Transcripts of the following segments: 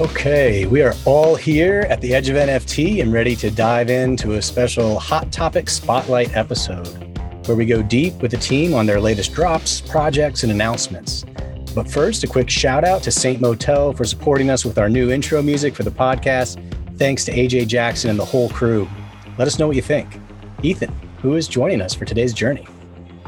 Okay, we are all here at the Edge of NFT and ready to dive into a special Hot Topic Spotlight episode where we go deep with the team on their latest drops, projects, and announcements. But first, a quick shout out to Saint Motel for supporting us with our new intro music for the podcast. Thanks to AJ Jackson and the whole crew. Let us know what you think. Ethan, who is joining us for today's journey?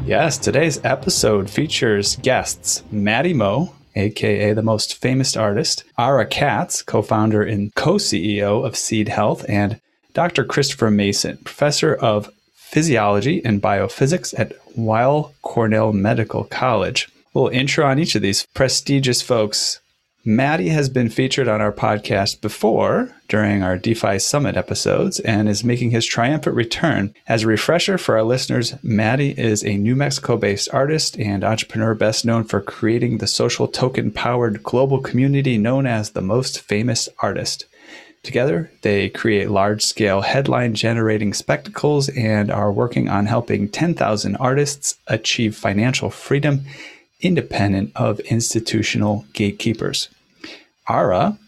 Yes, today's episode features guests Maddie Moe, aka the Most Famous Artist, Ara Katz, co-founder and co-CEO of Seed Health, and Dr. Christopher Mason, professor of physiology and biophysics at Weill Cornell Medical College. Little intro on each of these prestigious folks. Maddie has been featured on our podcast before during our DeFi Summit episodes and is making his triumphant return. As a refresher for our listeners, Maddie is a New Mexico-based artist and entrepreneur best known for creating the social token-powered global community known as the Most Famous Artist. Together, they create large-scale headline-generating spectacles and are working on helping 10,000 artists achieve financial freedom independent of institutional gatekeepers. Ara,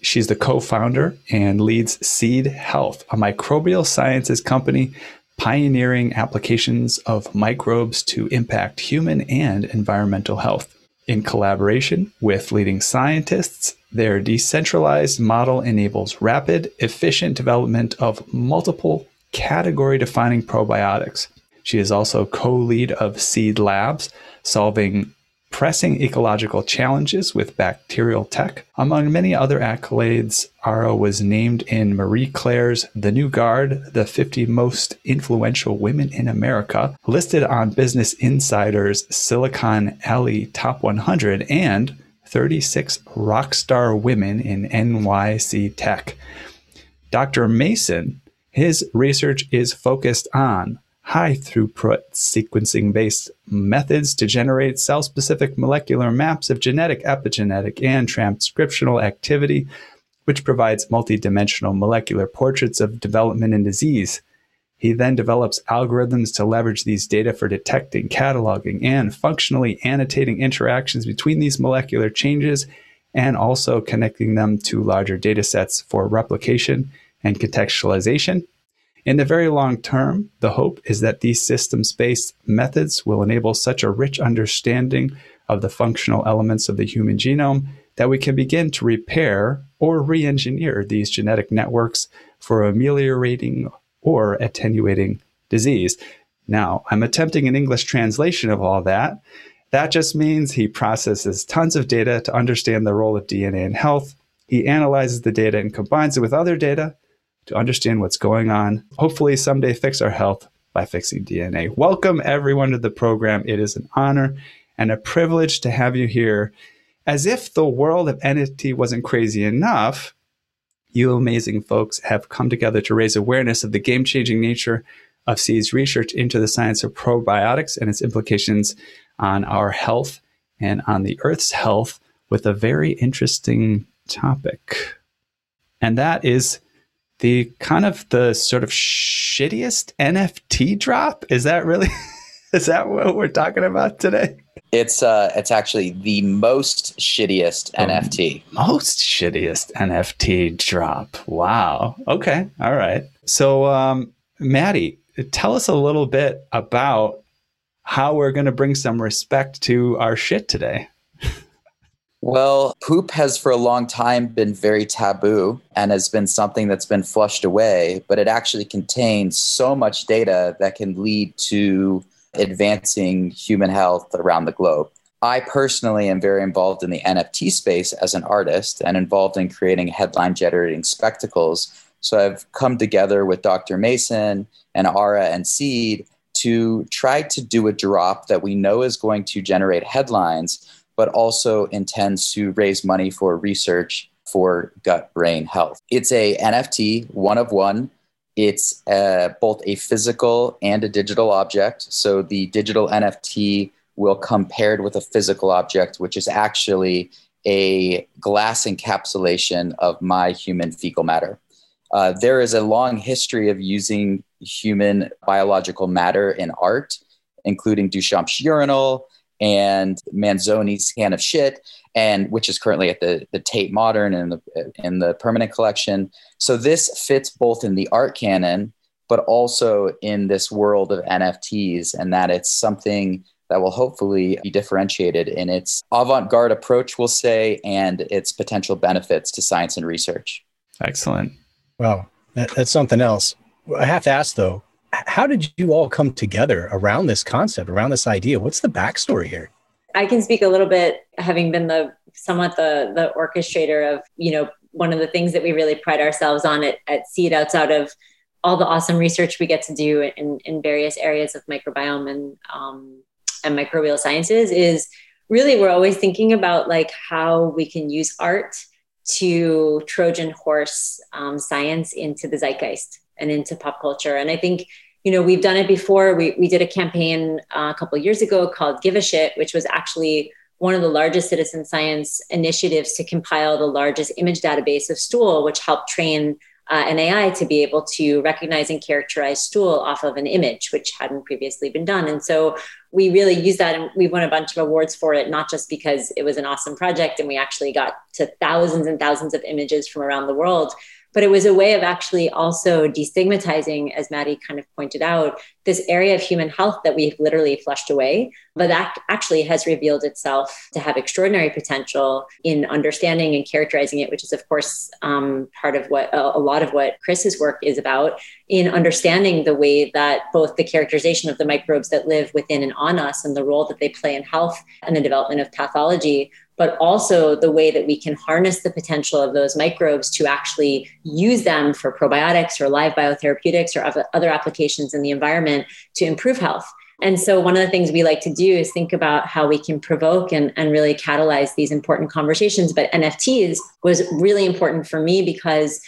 she's the co-founder and leads Seed Health, a microbial sciences company pioneering applications of microbes to impact human and environmental health. In collaboration with leading scientists, their decentralized model enables rapid, efficient development of multiple category-defining probiotics. She is also co-lead of Seed Labs, solving pressing ecological challenges with bacterial tech. Among many other accolades, Ara was named in Marie Claire's The New Guard, the 50 Most Influential Women in America, listed on Business Insider's Silicon Alley Top 100, and 36 Rockstar Women in NYC Tech. Dr. Mason, his research is focused on high-throughput sequencing-based methods to generate cell-specific molecular maps of genetic, epigenetic, and transcriptional activity, which provides multidimensional molecular portraits of development and disease. He then develops algorithms to leverage these data for detecting, cataloging, and functionally annotating interactions between these molecular changes, and also connecting them to larger data sets for replication and contextualization. In the very long term, the hope is that these systems-based methods will enable such a rich understanding of the functional elements of the human genome that we can begin to repair or re-engineer these genetic networks for ameliorating or attenuating disease. Now, I'm attempting an English translation of all that. That just means he processes tons of data to understand the role of DNA in health. He analyzes the data and combines it with other data to understand what's going on, hopefully someday fix our health by fixing DNA. Welcome everyone to the program. It is an honor and a privilege to have you here. As if the world of NFT wasn't crazy enough, you amazing folks have come together to raise awareness of the game-changing nature of Seed's research into the science of probiotics and its implications on our health and on the Earth's health with a very interesting topic. And that is the shittiest NFT drop? Is that what we're talking about today? It's actually the most shittiest NFT. Most shittiest NFT drop. Wow. Okay. All right. So, Maddie, tell us a little bit about how we're going to bring some respect to our shit today. Well, poop has for a long time been very taboo and has been something that's been flushed away, but it actually contains so much data that can lead to advancing human health around the globe. I personally am very involved in the NFT space as an artist and involved in creating headline-generating spectacles. So I've come together with Dr. Mason and Ara and Seed to try to do a drop that we know is going to generate headlines, but also intends to raise money for research for gut-brain health. It's a NFT, one of one. It's both a physical and a digital object. So the digital NFT will come paired with a physical object, which is actually a glass encapsulation of my human fecal matter. There is a long history of using human biological matter in art, including Duchamp's urinal and Manzoni's can of shit, and which is currently at the Tate Modern and in the permanent collection. So this fits both in the art canon, but also in this world of NFTs, and that it's something that will hopefully be differentiated in its avant-garde approach, we'll say, and its potential benefits to science and research. Excellent. Wow, that's something else. I have to ask, though, how did you all come together around this concept, around this idea? What's the backstory here? I can speak a little bit, having been somewhat the orchestrator of, one of the things that we really pride ourselves on at Seed, outside of all the awesome research we get to do in various areas of microbiome and microbial sciences, is really we're always thinking about how we can use art to Trojan horse science into the zeitgeist and into pop culture. And I think, we've done it before. We did a campaign a couple of years ago called Give a Shit, which was actually one of the largest citizen science initiatives to compile the largest image database of stool, which helped train an AI to be able to recognize and characterize stool off of an image, which hadn't previously been done. And so we really used that, and we won a bunch of awards for it, not just because it was an awesome project and we actually got to thousands and thousands of images from around the world, but it was a way of actually also destigmatizing, as Maddie kind of pointed out, this area of human health that we've literally flushed away, but that actually has revealed itself to have extraordinary potential in understanding and characterizing it, which is, of course, part of what a lot of what Chris's work is about, in understanding the way that both the characterization of the microbes that live within and on us and the role that they play in health and the development of pathology, but also the way that we can harness the potential of those microbes to actually use them for probiotics or live biotherapeutics or other applications in the environment to improve health. And so one of the things we like to do is think about how we can provoke and really catalyze these important conversations. But NFTs was really important for me because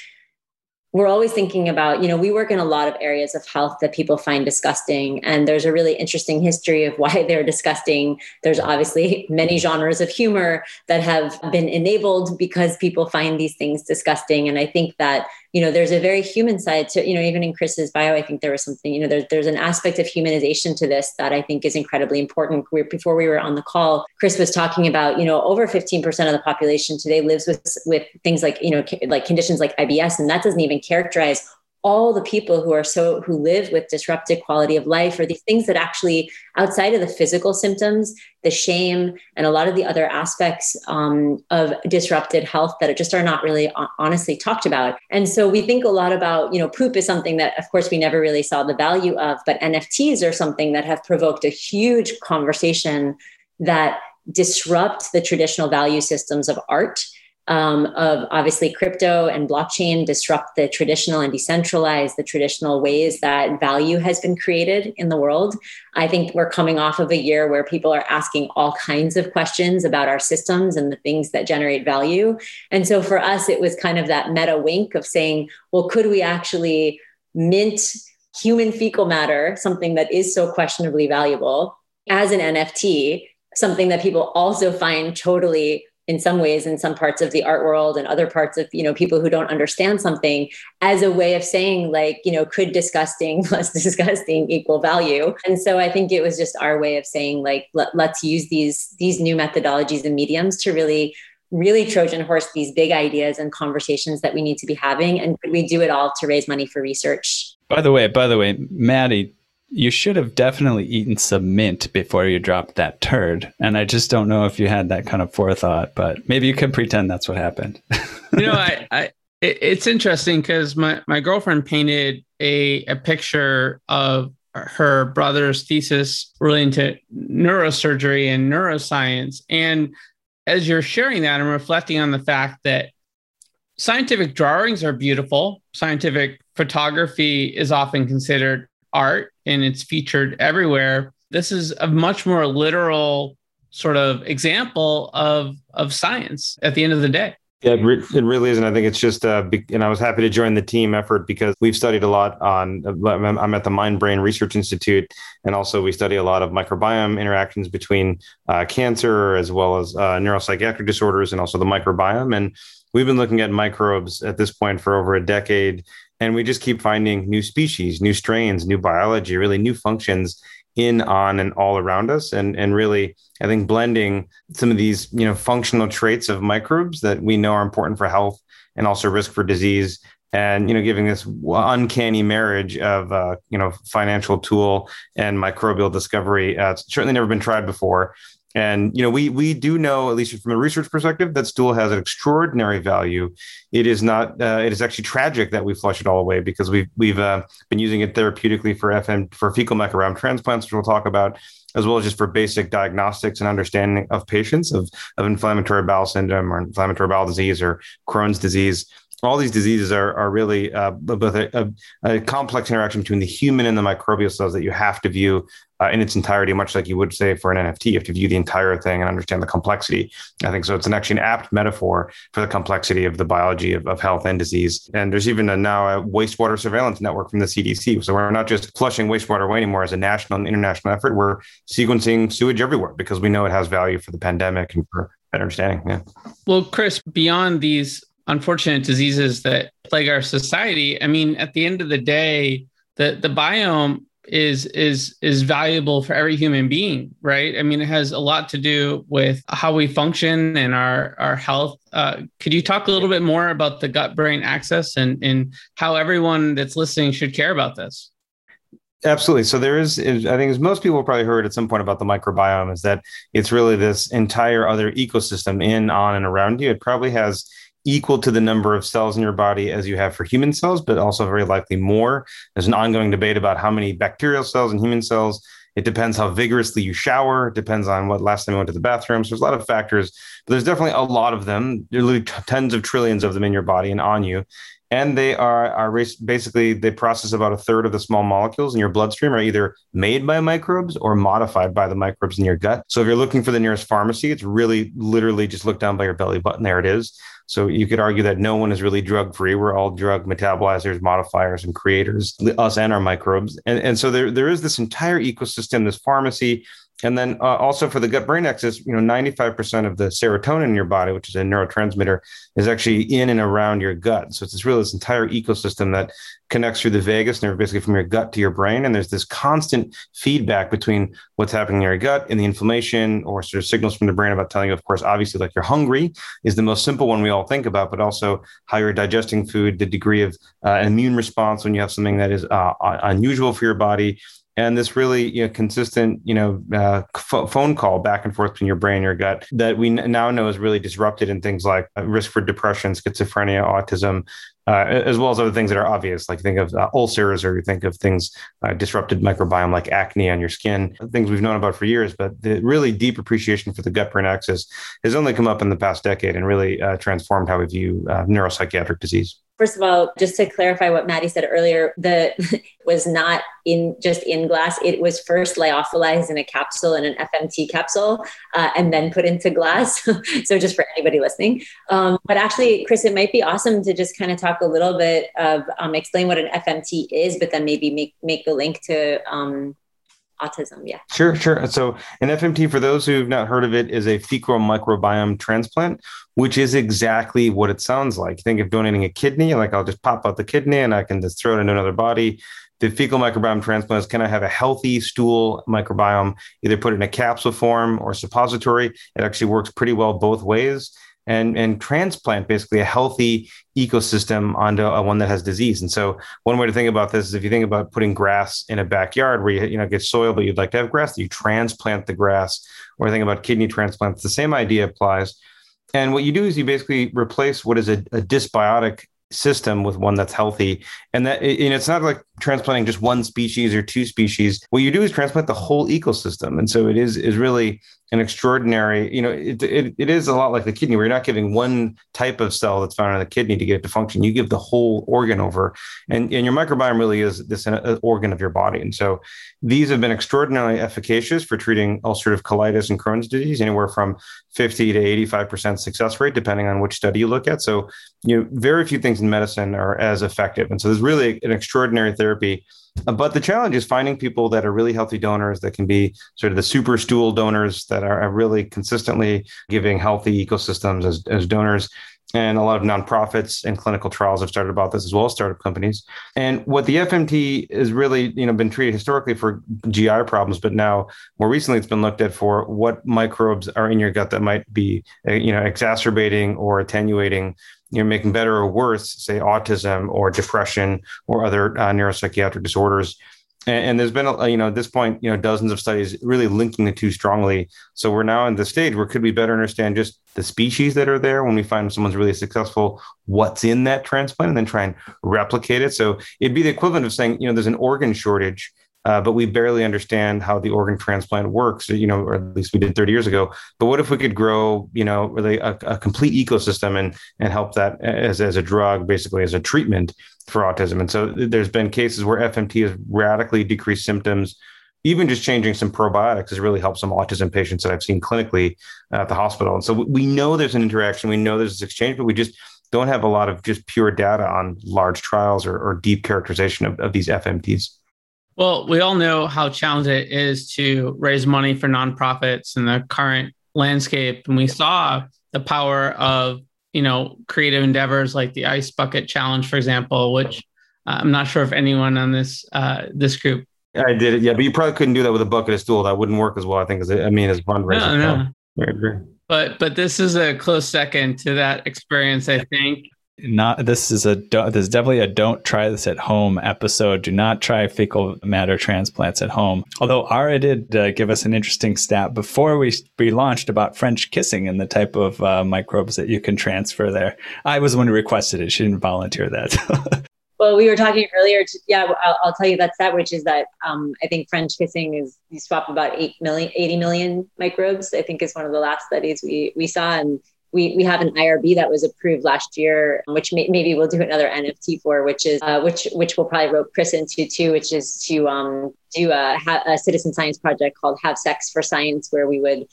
we're always thinking about, we work in a lot of areas of health that people find disgusting. And there's a really interesting history of why they're disgusting. There's obviously many genres of humor that have been enabled because people find these things disgusting. And I think that, there's a very human side to, even in Chris's bio, I think there was something, there's an aspect of humanization to this that I think is incredibly important. Before we were on the call, Chris was talking about, over 15% of the population today lives with things like, like conditions like IBS, and that doesn't even characterize all the people who live with disrupted quality of life, or these things that actually, outside of the physical symptoms, the shame, and a lot of the other aspects of disrupted health that just are not really honestly talked about. And so we think a lot about, poop is something that, of course, we never really saw the value of, but NFTs are something that have provoked a huge conversation that disrupt the traditional value systems of art. Of obviously crypto and blockchain disrupt the traditional and decentralize the traditional ways that value has been created in the world. I think we're coming off of a year where people are asking all kinds of questions about our systems and the things that generate value. And so for us, it was kind of that meta wink of saying, well, could we actually mint human fecal matter, something that is so questionably valuable, as an NFT, something that people also find totally, in some ways, in some parts of the art world and other parts of, people who don't understand something, as a way of saying could disgusting plus disgusting equal value? And so I think it was just our way of saying let's use these new methodologies and mediums to really Trojan horse these big ideas and conversations that we need to be having. And we do it all to raise money for research. By the way, Maddie, you should have definitely eaten some mint before you dropped that turd. And I just don't know if you had that kind of forethought, but maybe you can pretend that's what happened. It's interesting because my girlfriend painted a picture of her brother's thesis relating to neurosurgery and neuroscience. And as you're sharing that, I'm reflecting on the fact that scientific drawings are beautiful. Scientific photography is often considered art, and it's featured everywhere. This is a much more literal sort of example of science at the end of the day. Yeah, it really is. And I think it's just, and I was happy to join the team effort because we've studied a lot on, I'm at the Mind Brain Research Institute, and also we study a lot of microbiome interactions between cancer as well as neuropsychiatric disorders and also the microbiome. And we've been looking at microbes at this point for over a decade, and we just keep finding new species, new strains, new biology, really new functions in, on, and all around us. And really, I think blending some of these, you know, functional traits of microbes that we know are important for health and also risk for disease, and, you know, giving this uncanny marriage of, you know, financial tool and microbial discovery. It's certainly never been tried before. And, you know, we do know, at least from a research perspective, that stool has an extraordinary value. It is not, it is actually tragic that we flush it all away, because we've been using it therapeutically for fecal microbiome transplants, which we'll talk about, as well as just for basic diagnostics and understanding of patients of inflammatory bowel syndrome or inflammatory bowel disease or Crohn's disease. All these diseases are really both a complex interaction between the human and the microbial cells that you have to view in its entirety, much like you would say for an NFT. You have to view the entire thing and understand the complexity, I think. So it's actually an apt metaphor for the complexity of the biology of health and disease. And there's even now a wastewater surveillance network from the CDC. So we're not just flushing wastewater away anymore as a national and international effort. We're sequencing sewage everywhere because we know it has value for the pandemic and for better understanding. Yeah. Well, Chris, beyond these unfortunate diseases that plague our society, I mean, at the end of the day, the biome is valuable for every human being, right? I mean, it has a lot to do with how we function and our health. Could you talk a little bit more about the gut-brain axis and how everyone that's listening should care about this? Absolutely. So there is, I think, as most people probably heard at some point about the microbiome, is that it's really this entire other ecosystem in, on, and around you. It probably has equal to the number of cells in your body as you have for human cells, but also very likely more. There's an ongoing debate about how many bacterial cells and human cells. It depends how vigorously you shower. It depends on what last time you went to the bathroom. So there's a lot of factors, but there's definitely a lot of them. There are literally tens of trillions of them in your body and on you. And they are basically, they process about a third of the small molecules in your bloodstream are either made by microbes or modified by the microbes in your gut. So if you're looking for the nearest pharmacy, it's really literally just look down by your belly button. There it is. So you could argue that no one is really drug-free. We're all drug metabolizers, modifiers, and creators, us and our microbes. And so there is this entire ecosystem, this pharmacy. And then also for the gut-brain axis, you know, 95% of the serotonin in your body, which is a neurotransmitter, is actually in and around your gut. So it's really this entire ecosystem that connects through the vagus nerve, basically from your gut to your brain. And there's this constant feedback between what's happening in your gut and the inflammation, or sort of signals from the brain about telling you, of course, obviously, like you're hungry is the most simple one we all think about, but also how you're digesting food, the degree of immune response when you have something that is unusual for your body. And this really, you know, consistent, you know, phone call back and forth between your brain and your gut that we now know is really disrupted in things like risk for depression, schizophrenia, autism, as well as other things that are obvious, like think of ulcers, or you think of things, disrupted microbiome like acne on your skin, things we've known about for years. But the really deep appreciation for the gut-brain axis has only come up in the past decade and really transformed how we view neuropsychiatric disease. First of all, just to clarify what Maddie said earlier, was not in glass. It was first lyophilized in a capsule, in an FMT capsule, and then put into glass. So just for anybody listening. But actually, Chris, it might be awesome to just kind of talk a little bit of, explain what an FMT is, but then maybe make the link to autism. Yeah. Sure. So an FMT, for those who've not heard of it, is a fecal microbiome transplant, which is exactly what it sounds like. Think of donating a kidney, like I'll just pop out the kidney and I can just throw it into another body. The fecal microbiome transplant is, can I have a healthy stool microbiome, either put it in a capsule form or suppository. It actually works pretty well both ways. And transplant basically a healthy ecosystem onto one that has disease. And so one way to think about this is if you think about putting grass in a backyard where you get soil, but you'd like to have grass, you transplant the grass. Or think about kidney transplants, the same idea applies. And what you do is you basically replace what is a dysbiotic system with one that's healthy. And that, you know, it's not like transplanting just one species or two species. What you do is transplant the whole ecosystem. And so it is really an extraordinary, you know, it is a lot like the kidney, where you're not giving one type of cell that's found in the kidney to get it to function. You give the whole organ over, and your microbiome really is this an organ of your body. And so these have been extraordinarily efficacious for treating ulcerative colitis and Crohn's disease, anywhere from 50 to 85% success rate, depending on which study you look at. So, you know, very few things in medicine are as effective. And so there's really an extraordinary therapy. But the challenge is finding people that are really healthy donors that can be sort of the super stool donors that are really consistently giving healthy ecosystems as donors. And a lot of nonprofits and clinical trials have started about this, as well as startup companies. And what the FMT is really, you know, been treated historically for GI problems, but now more recently it's been looked at for what microbes are in your gut that might be, you know, exacerbating or attenuating, you know, making better or worse, say, autism or depression or other neuropsychiatric disorders. And there's been, you know, at this point, you know, dozens of studies really linking the two strongly. So we're now in the stage where could we better understand just the species that are there when we find someone's really successful, what's in that transplant, and then try and replicate it. So it'd be the equivalent of saying, you know, there's an organ shortage, but we barely understand how the organ transplant works, you know, or at least we did 30 years ago. But what if we could grow, you know, really a complete ecosystem and help that as a drug, basically as a treatment for autism? And so there's been cases where FMT has radically decreased symptoms. Even just changing some probiotics has really helped some autism patients that I've seen clinically at the hospital. And so we know there's an interaction, we know there's this exchange, but we just don't have a lot of just pure data on large trials or deep characterization of these FMTs. Well, we all know how challenging it is to raise money for nonprofits in the current landscape. And we saw the power of, you know, creative endeavors like the Ice Bucket Challenge, for example, which I'm not sure if anyone on this group. I did it. Yeah. But you probably couldn't do that with a bucket of stool. That wouldn't work as well, I think, as fundraising. No. I agree. But this is a close second to that experience, I think. This is definitely a don't try this at home episode. Do not try fecal matter transplants at home. Although Ara did give us an interesting stat before we launched about French kissing and the type of microbes that you can transfer there. I was the one who requested it. She didn't volunteer that. Well, we were talking earlier. I'll tell you that stat, which is that I think French kissing is you swap about 80 million microbes. I think is one of the last studies we saw. And We have an IRB that was approved last year, which maybe we'll do another NFT for, which is which we'll probably rope Chris into too, which is to do a citizen science project called Have Sex for Science, where we would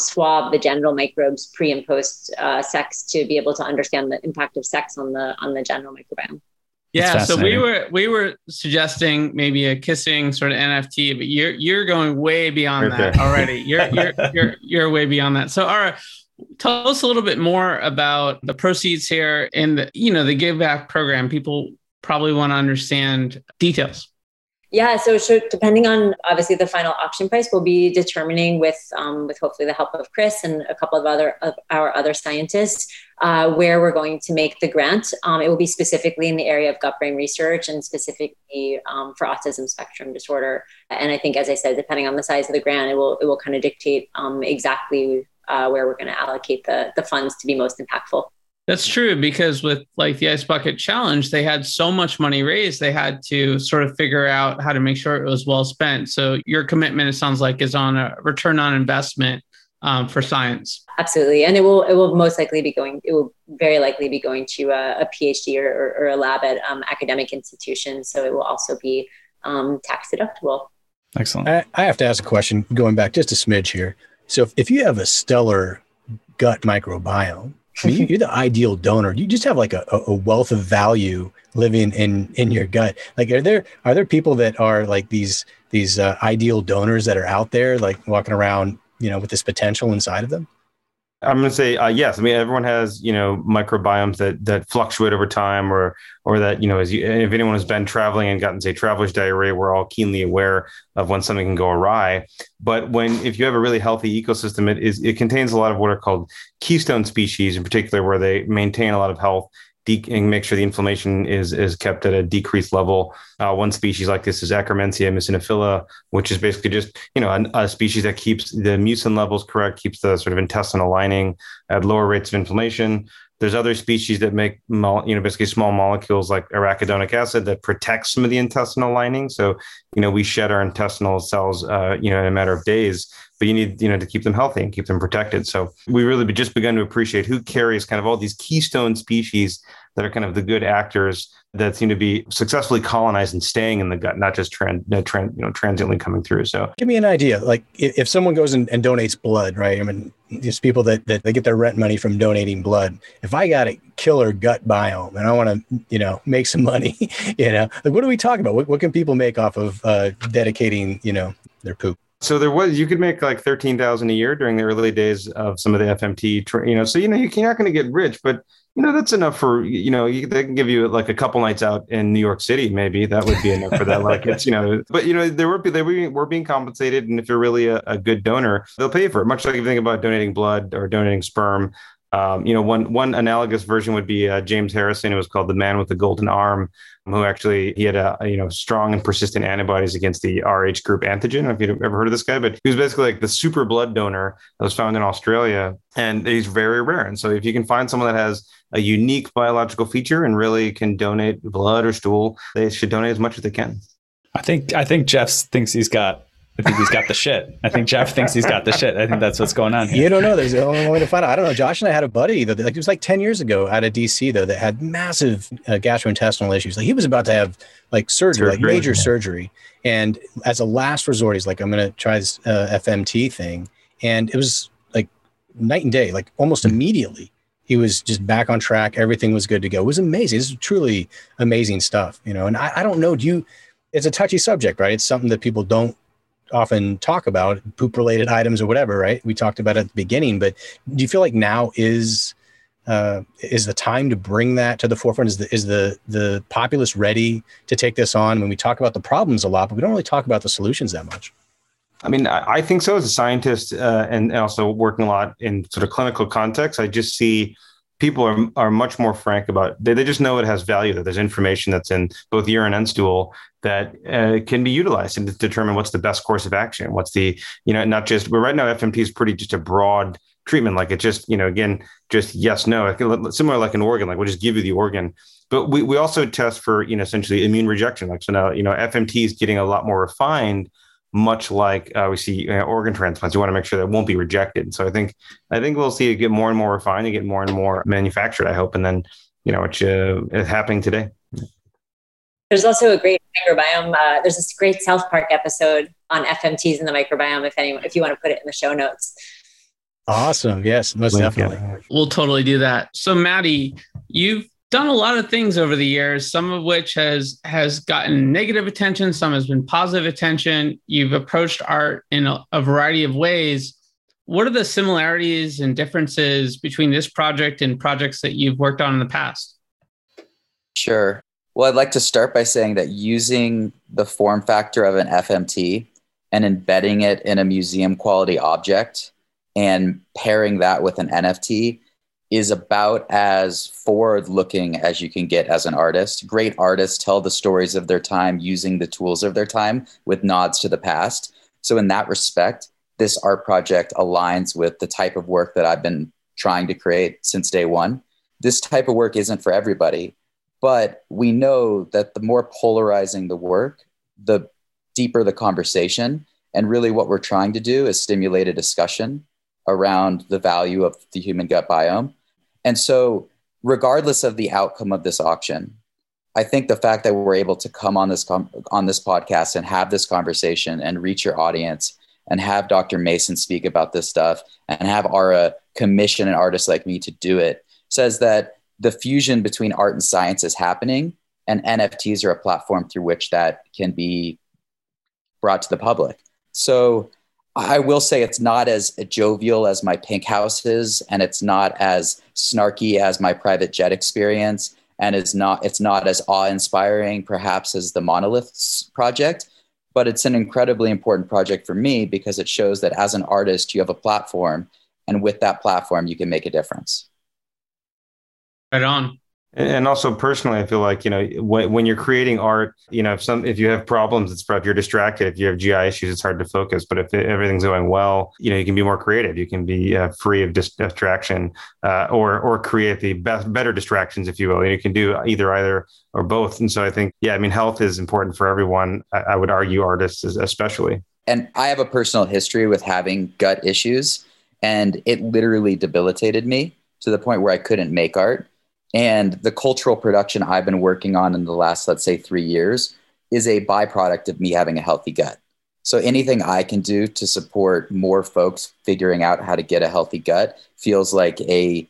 swab the genital microbes pre and post sex to be able to understand the impact of sex on the genital microbiome. Yeah, so we were suggesting maybe a kissing sort of NFT, but you're going way beyond that already. You're way beyond that. So all right. Tell us a little bit more about the proceeds here and the give back program. People probably want to understand details. Yeah. So depending on obviously the final auction price, we'll be determining with hopefully the help of Chris and a couple of our other scientists, where we're going to make the grant. It will be specifically in the area of gut brain research and specifically for autism spectrum disorder. And I think, as I said, depending on the size of the grant, it will kind of dictate exactly where we're going to allocate the funds to be most impactful. That's true, because with like the Ice Bucket Challenge, they had so much money raised, they had to sort of figure out how to make sure it was well spent. So your commitment, it sounds like, is on a return on investment for science. Absolutely. And it will most likely be going, it will very likely be going to a PhD or a lab at academic institutions. So it will also be tax deductible. Excellent. I have to ask a question, going back just a smidge here. So if you have a stellar gut microbiome, I mean, you're the ideal donor. You just have like a wealth of value living in your gut. Like, are there people that are like these ideal donors that are out there, like walking around, you know, with this potential inside of them? I'm going to say yes. I mean, everyone has, you know, microbiomes that fluctuate over time or that, you know, if anyone has been traveling and gotten, say, traveler's diarrhea, we're all keenly aware of when something can go awry. But if you have a really healthy ecosystem, it contains a lot of what are called keystone species in particular, where they maintain a lot of health and make sure the inflammation is kept at a decreased level. One species like this is Akkermansia muciniphila, which is basically just, you know, a species that keeps the mucin levels correct, keeps the sort of intestinal lining at lower rates of inflammation. There's other species that make, basically small molecules like arachidonic acid that protects some of the intestinal lining. So, we shed our intestinal cells, in a matter of days, but you need, to keep them healthy and keep them protected. So we really just begun to appreciate who carries kind of all these keystone species that are kind of the good actors that seem to be successfully colonized and staying in the gut, not just transiently coming through. So give me an idea. Like if someone goes and donates blood, right? I mean, there's people that they get their rent money from donating blood. If I got a killer gut biome and I want to, make some money, like what are we talking about? What can people make off of dedicating, their poop? So you could make like $13,000 a year during the early days of some of the FMT, you're not going to get rich, but that's enough for, they can give you like a couple nights out in New York City, maybe that would be enough for that. Like it's, but they were being compensated. And if you're really a good donor, they'll pay for it. Much like you think about donating blood or donating sperm. One analogous version would be James Harrison, who was called the man with the golden arm, who actually, he had strong and persistent antibodies against the Rh group antigen. I don't know if you've ever heard of this guy, but he was basically like the super blood donor that was found in Australia, and he's very rare. And so if you can find someone that has a unique biological feature and really can donate blood or stool, they should donate as much as they can. I think Jeff thinks he's got the shit. I think Jeff thinks he's got the shit. I think that's what's going on here. You don't know. There's the only way to find out. I don't know. Josh and I had a buddy, though, it was like 10 years ago out of DC, though, that had massive gastrointestinal issues. Like he was about to have surgery. And as a last resort, he's like, I'm going to try this FMT thing. And it was like night and day, like almost immediately. He was just back on track. Everything was good to go. It was amazing. This is truly amazing stuff, and I don't know. It's a touchy subject, right? It's something that people don't often talk about, poop related items or whatever, right? We talked about it at the beginning, but do you feel like now is the time to bring that to the forefront? Is the populace ready to take this on? When we talk about the problems a lot, but we don't really talk about the solutions that much. I mean, I think so. As a scientist and also working a lot in sort of clinical context, I just see people are much more frank about, they just know it has value, that there's information that's in both urine and stool that can be utilized and to determine what's the best course of action. What's the, but right now FMT is pretty just a broad treatment. Like it just, yes, no, I feel similar like an organ, like we'll just give you the organ. But we also test for, essentially immune rejection. Like, so now, FMT is getting a lot more refined, much like we see organ transplants. You want to make sure that it won't be rejected. So I think we'll see it get more and more refined and get more and more manufactured, I hope. And then, it's happening today. There's also a great microbiome. There's this great South Park episode on FMTs and the microbiome, if you want to put it in the show notes. Awesome. Yes, most definitely. We'll totally do that. So Maddie, you've done a lot of things over the years, some of which has gotten negative attention, some has been positive attention. You've approached art in a variety of ways. What are the similarities and differences between this project and projects that you've worked on in the past? Sure. Well, I'd like to start by saying that using the form factor of an FMT and embedding it in a museum quality object and pairing that with an NFT is about as forward-looking as you can get as an artist. Great artists tell the stories of their time using the tools of their time with nods to the past. So in that respect, this art project aligns with the type of work that I've been trying to create since day one. This type of work isn't for everybody, but we know that the more polarizing the work, the deeper the conversation. And really what we're trying to do is stimulate a discussion around the value of the human gut biome. And so regardless of the outcome of this auction, I think the fact that we're able to come on this podcast and have this conversation and reach your audience and have Dr. Mason speak about this stuff and have Ara commission an artist like me to do it says that the fusion between art and science is happening, and NFTs are a platform through which that can be brought to the public. So I will say it's not as jovial as my pink house is, and it's not as snarky as my private jet experience, and it's not as awe-inspiring perhaps as the Monoliths project, but it's an incredibly important project for me because it shows that as an artist, you have a platform, and with that platform, you can make a difference. Right on. And also personally, I feel like, you know, when you're creating art, you know, if you have problems, it's probably, if you're distracted, if you have GI issues, it's hard to focus. But if everything's going well, you know, you can be more creative. You can be free of distraction or create the better distractions, if you will. You can do either or both. And so I think, yeah, I mean, health is important for everyone. I would argue artists especially. And I have a personal history with having gut issues, and it literally debilitated me to the point where I couldn't make art. And the cultural production I've been working on in the last, let's say, 3 years is a byproduct of me having a healthy gut. So anything I can do to support more folks figuring out how to get a healthy gut feels like a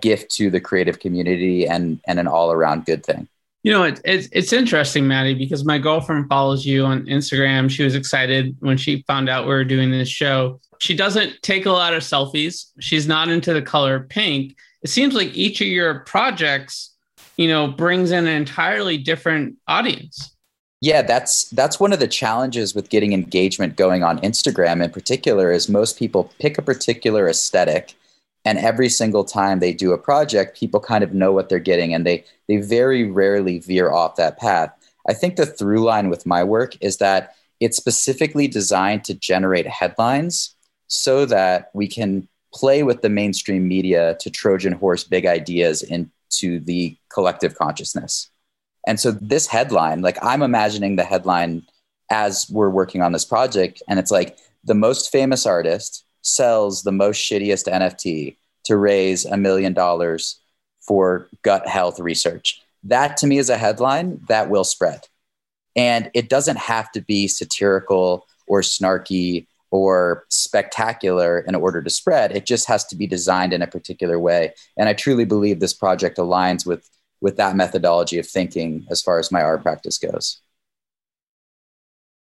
gift to the creative community and an all-around good thing. You know, it's interesting, Maddie, because my girlfriend follows you on Instagram. She was excited when she found out we were doing this show. She doesn't take a lot of selfies. She's not into the color pink. It seems like each of your projects, you know, brings in an entirely different audience. Yeah, that's one of the challenges with getting engagement going on Instagram in particular is most people pick a particular aesthetic, and every single time they do a project, people kind of know what they're getting, and they very rarely veer off that path. I think the through line with my work is that it's specifically designed to generate headlines so that we can play with the mainstream media to Trojan horse big ideas into the collective consciousness. And so this headline, like I'm imagining the headline as we're working on this project, and it's like the most famous artist sells the most shittiest NFT to raise $1 million for gut health research. That to me is a headline that will spread. And it doesn't have to be satirical or snarky or spectacular in order to spread. It just has to be designed in a particular way. And I truly believe this project aligns with that methodology of thinking as far as my art practice goes.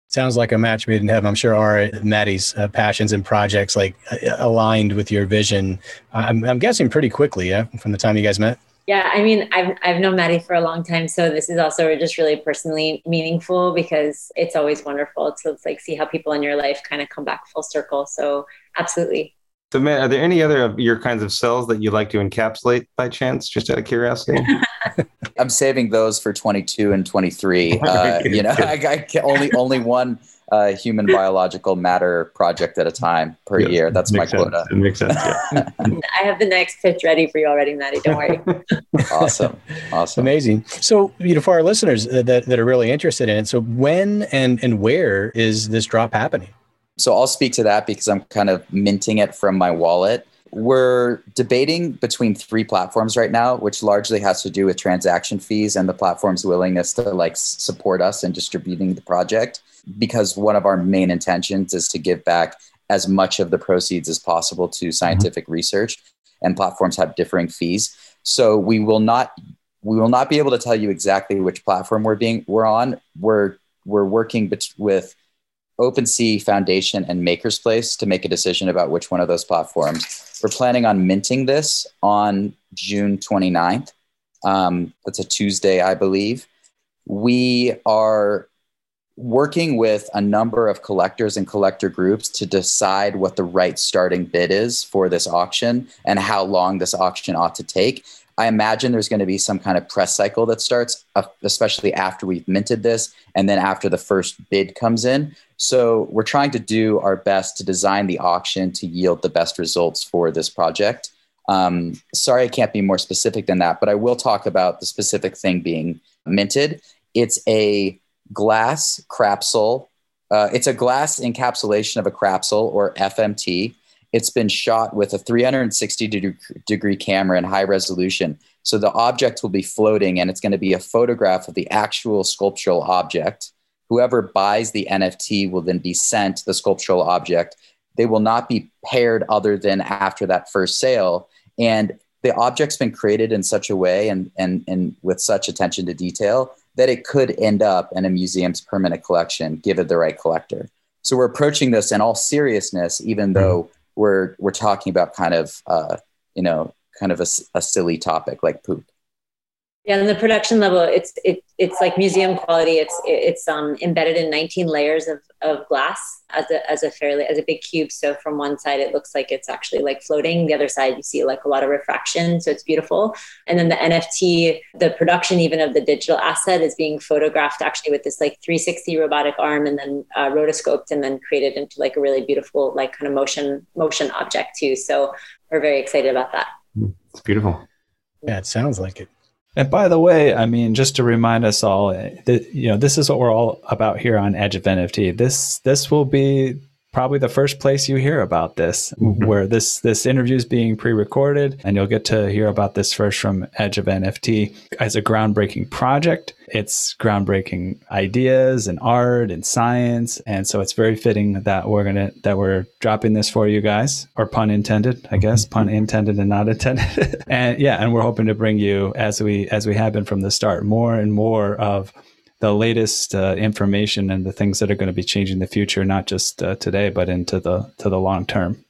Sounds like a match made in heaven. I'm sure Ara and Maddie's passions and projects like aligned with your vision. I'm guessing pretty quickly, yeah, from the time you guys met. Yeah, I mean, I've known Maddie for a long time, so this is also just really personally meaningful because it's always wonderful to like see how people in your life kind of come back full circle. So absolutely. So, Matt, are there any other of your kinds of cells that you like to encapsulate by chance, just out of curiosity? I'm saving those for 22 and 23. You know, I can only one human biological matter project at a time per year. That's my quota. It makes sense. Yeah. I have the next pitch ready for you already, Maddie. Don't worry. Awesome. Amazing. So, you know, for our listeners that are really interested in it, so when and where is this drop happening? So I'll speak to that because I'm kind of minting it from my wallet. We're debating between 3 platforms right now, which largely has to do with transaction fees and the platform's willingness to like support us in distributing the project, because one of our main intentions is to give back as much of the proceeds as possible to scientific research, and platforms have differing fees. So we will not be able to tell you exactly which platform we're on. We're working with OpenSea Foundation and Maker's Place to make a decision about which one of those platforms. We're planning on minting this on June 29th. That's a Tuesday, I believe. We are working with a number of collectors and collector groups to decide what the right starting bid is for this auction and how long this auction ought to take. I imagine there's going to be some kind of press cycle that starts, especially after we've minted this and then after the first bid comes in. So we're trying to do our best to design the auction to yield the best results for this project. Sorry, I can't be more specific than that, but I will talk about the specific thing being minted. It's a glass crapsule. It's a glass encapsulation of a crapsule, or FMT. It's been shot with a 360-degree camera in high resolution. So the object will be floating, and it's going to be a photograph of the actual sculptural object. Whoever buys the NFT will then be sent the sculptural object. They will not be paired other than after that first sale. And the object's been created in such a way and with such attention to detail that it could end up in a museum's permanent collection, given the right collector. So we're approaching this in all seriousness, even though we're talking about kind of a silly topic like poop. Yeah, and the production level, it's like museum quality. It's embedded in 19 layers of glass as a big cube. So from one side, it looks like it's actually like floating. The other side, you see like a lot of refraction. So it's beautiful. And then the NFT, the production even of the digital asset is being photographed actually with this like 360 robotic arm and then rotoscoped and then created into like a really beautiful like kind of motion object too. So we're very excited about that. It's beautiful. Yeah, it sounds like it. And by the way, I mean, just to remind us all, this is what we're all about here on Edge of NFT. This will be probably the first place you hear about this, where this interview is being pre-recorded, and you'll get to hear about this first from Edge of NFT as a groundbreaking project. It's groundbreaking ideas and art and science, and so it's very fitting that we're dropping this for you guys, or pun intended, I guess, pun intended and not intended. and we're hoping to bring you, as we have been from the start, more and more of the latest information and the things that are going to be changing the future, not just today, but into the long term.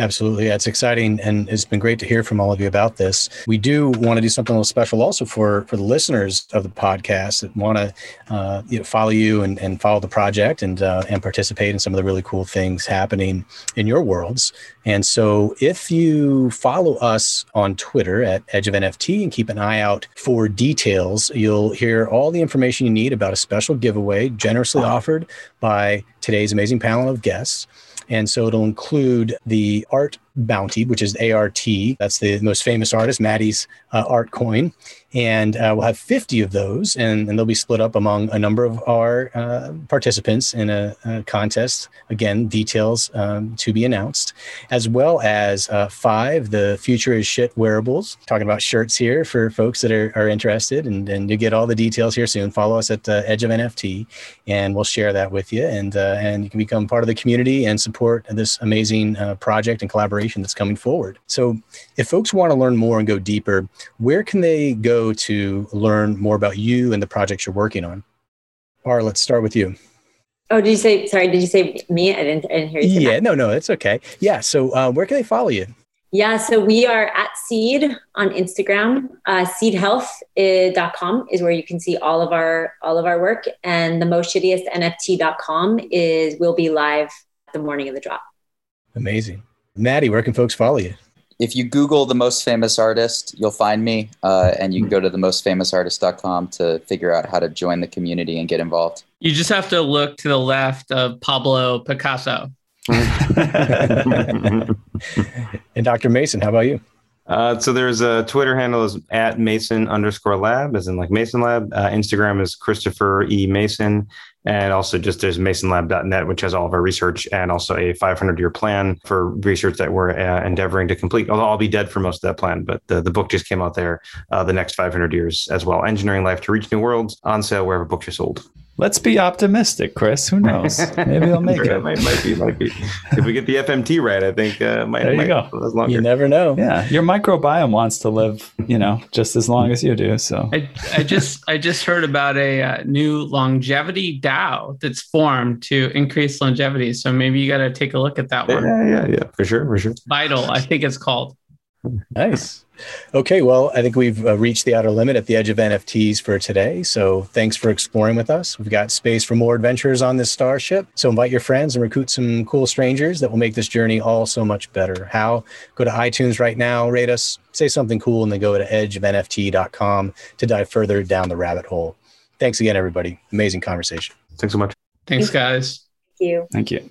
Absolutely. Yeah, it's exciting. And it's been great to hear from all of you about this. We do want to do something a little special also for the listeners of the podcast that want to follow you and follow the project and participate in some of the really cool things happening in your worlds. And so if you follow us on Twitter at Edge of NFT and keep an eye out for details, you'll hear all the information you need about a special giveaway generously offered by today's amazing panel of guests. And so it'll include the art bounty, which is ART. That's the most famous artist, Maddie's art coin. And we'll have 50 of those, and they'll be split up among a number of our participants in a contest. Again, details to be announced, as well as 5, the Future is Shit wearables. Talking about shirts here for folks that are interested, and you get all the details here soon. Follow us at Edge of NFT, and we'll share that with you, and you can become part of the community and support this amazing project and collaboration that's coming forward. So if folks want to learn more and go deeper, where can they go to learn more about you and the projects you're working on? Ara, let's start with you. Oh, did you say me? I didn't hear you. Yeah, no, it's okay. Yeah, so where can they follow you? Yeah, so we are at Seed on Instagram. Seedhealth.com is where you can see all of our work. And the most shittiest NFT.com will be live the morning of the drop. Amazing. Maddie, where can folks follow you? If you Google the Most Famous Artist, you'll find me, and you can go to the mostfamousartist.com to figure out how to join the community and get involved. You just have to look to the left of Pablo Picasso. And Dr. Mason, how about you? So there's a Twitter handle is at Mason_lab, as in like Mason Lab. Instagram is Christopher E. Mason. And also just there's masonlab.net, which has all of our research and also a 500-year plan for research that we're endeavoring to complete. Although I'll be dead for most of that plan, but the book just came out there, the next 500 years as well. Engineering Life to Reach New Worlds, on sale wherever books are sold. Let's be optimistic, Chris. Who knows? Maybe they'll make it. Might be. If we get the FMT right, I think it might go. Longer. You never know. Yeah, your microbiome wants to live, just as long as you do. So I just heard about a new longevity DAO that's formed to increase longevity. So maybe you got to take a look at that one. Yeah, for sure. Vital, I think it's called. Nice. Okay, well, I think we've reached the outer limit at the Edge of NFTs for today. So thanks for exploring with us. We've got space for more adventures on this starship. So invite your friends and recruit some cool strangers that will make this journey all so much better. How? Go to iTunes right now, rate us, say something cool, and then go to edgeofnft.com to dive further down the rabbit hole. Thanks again, everybody. Amazing conversation. Thanks so much. Thanks, guys. Thank you.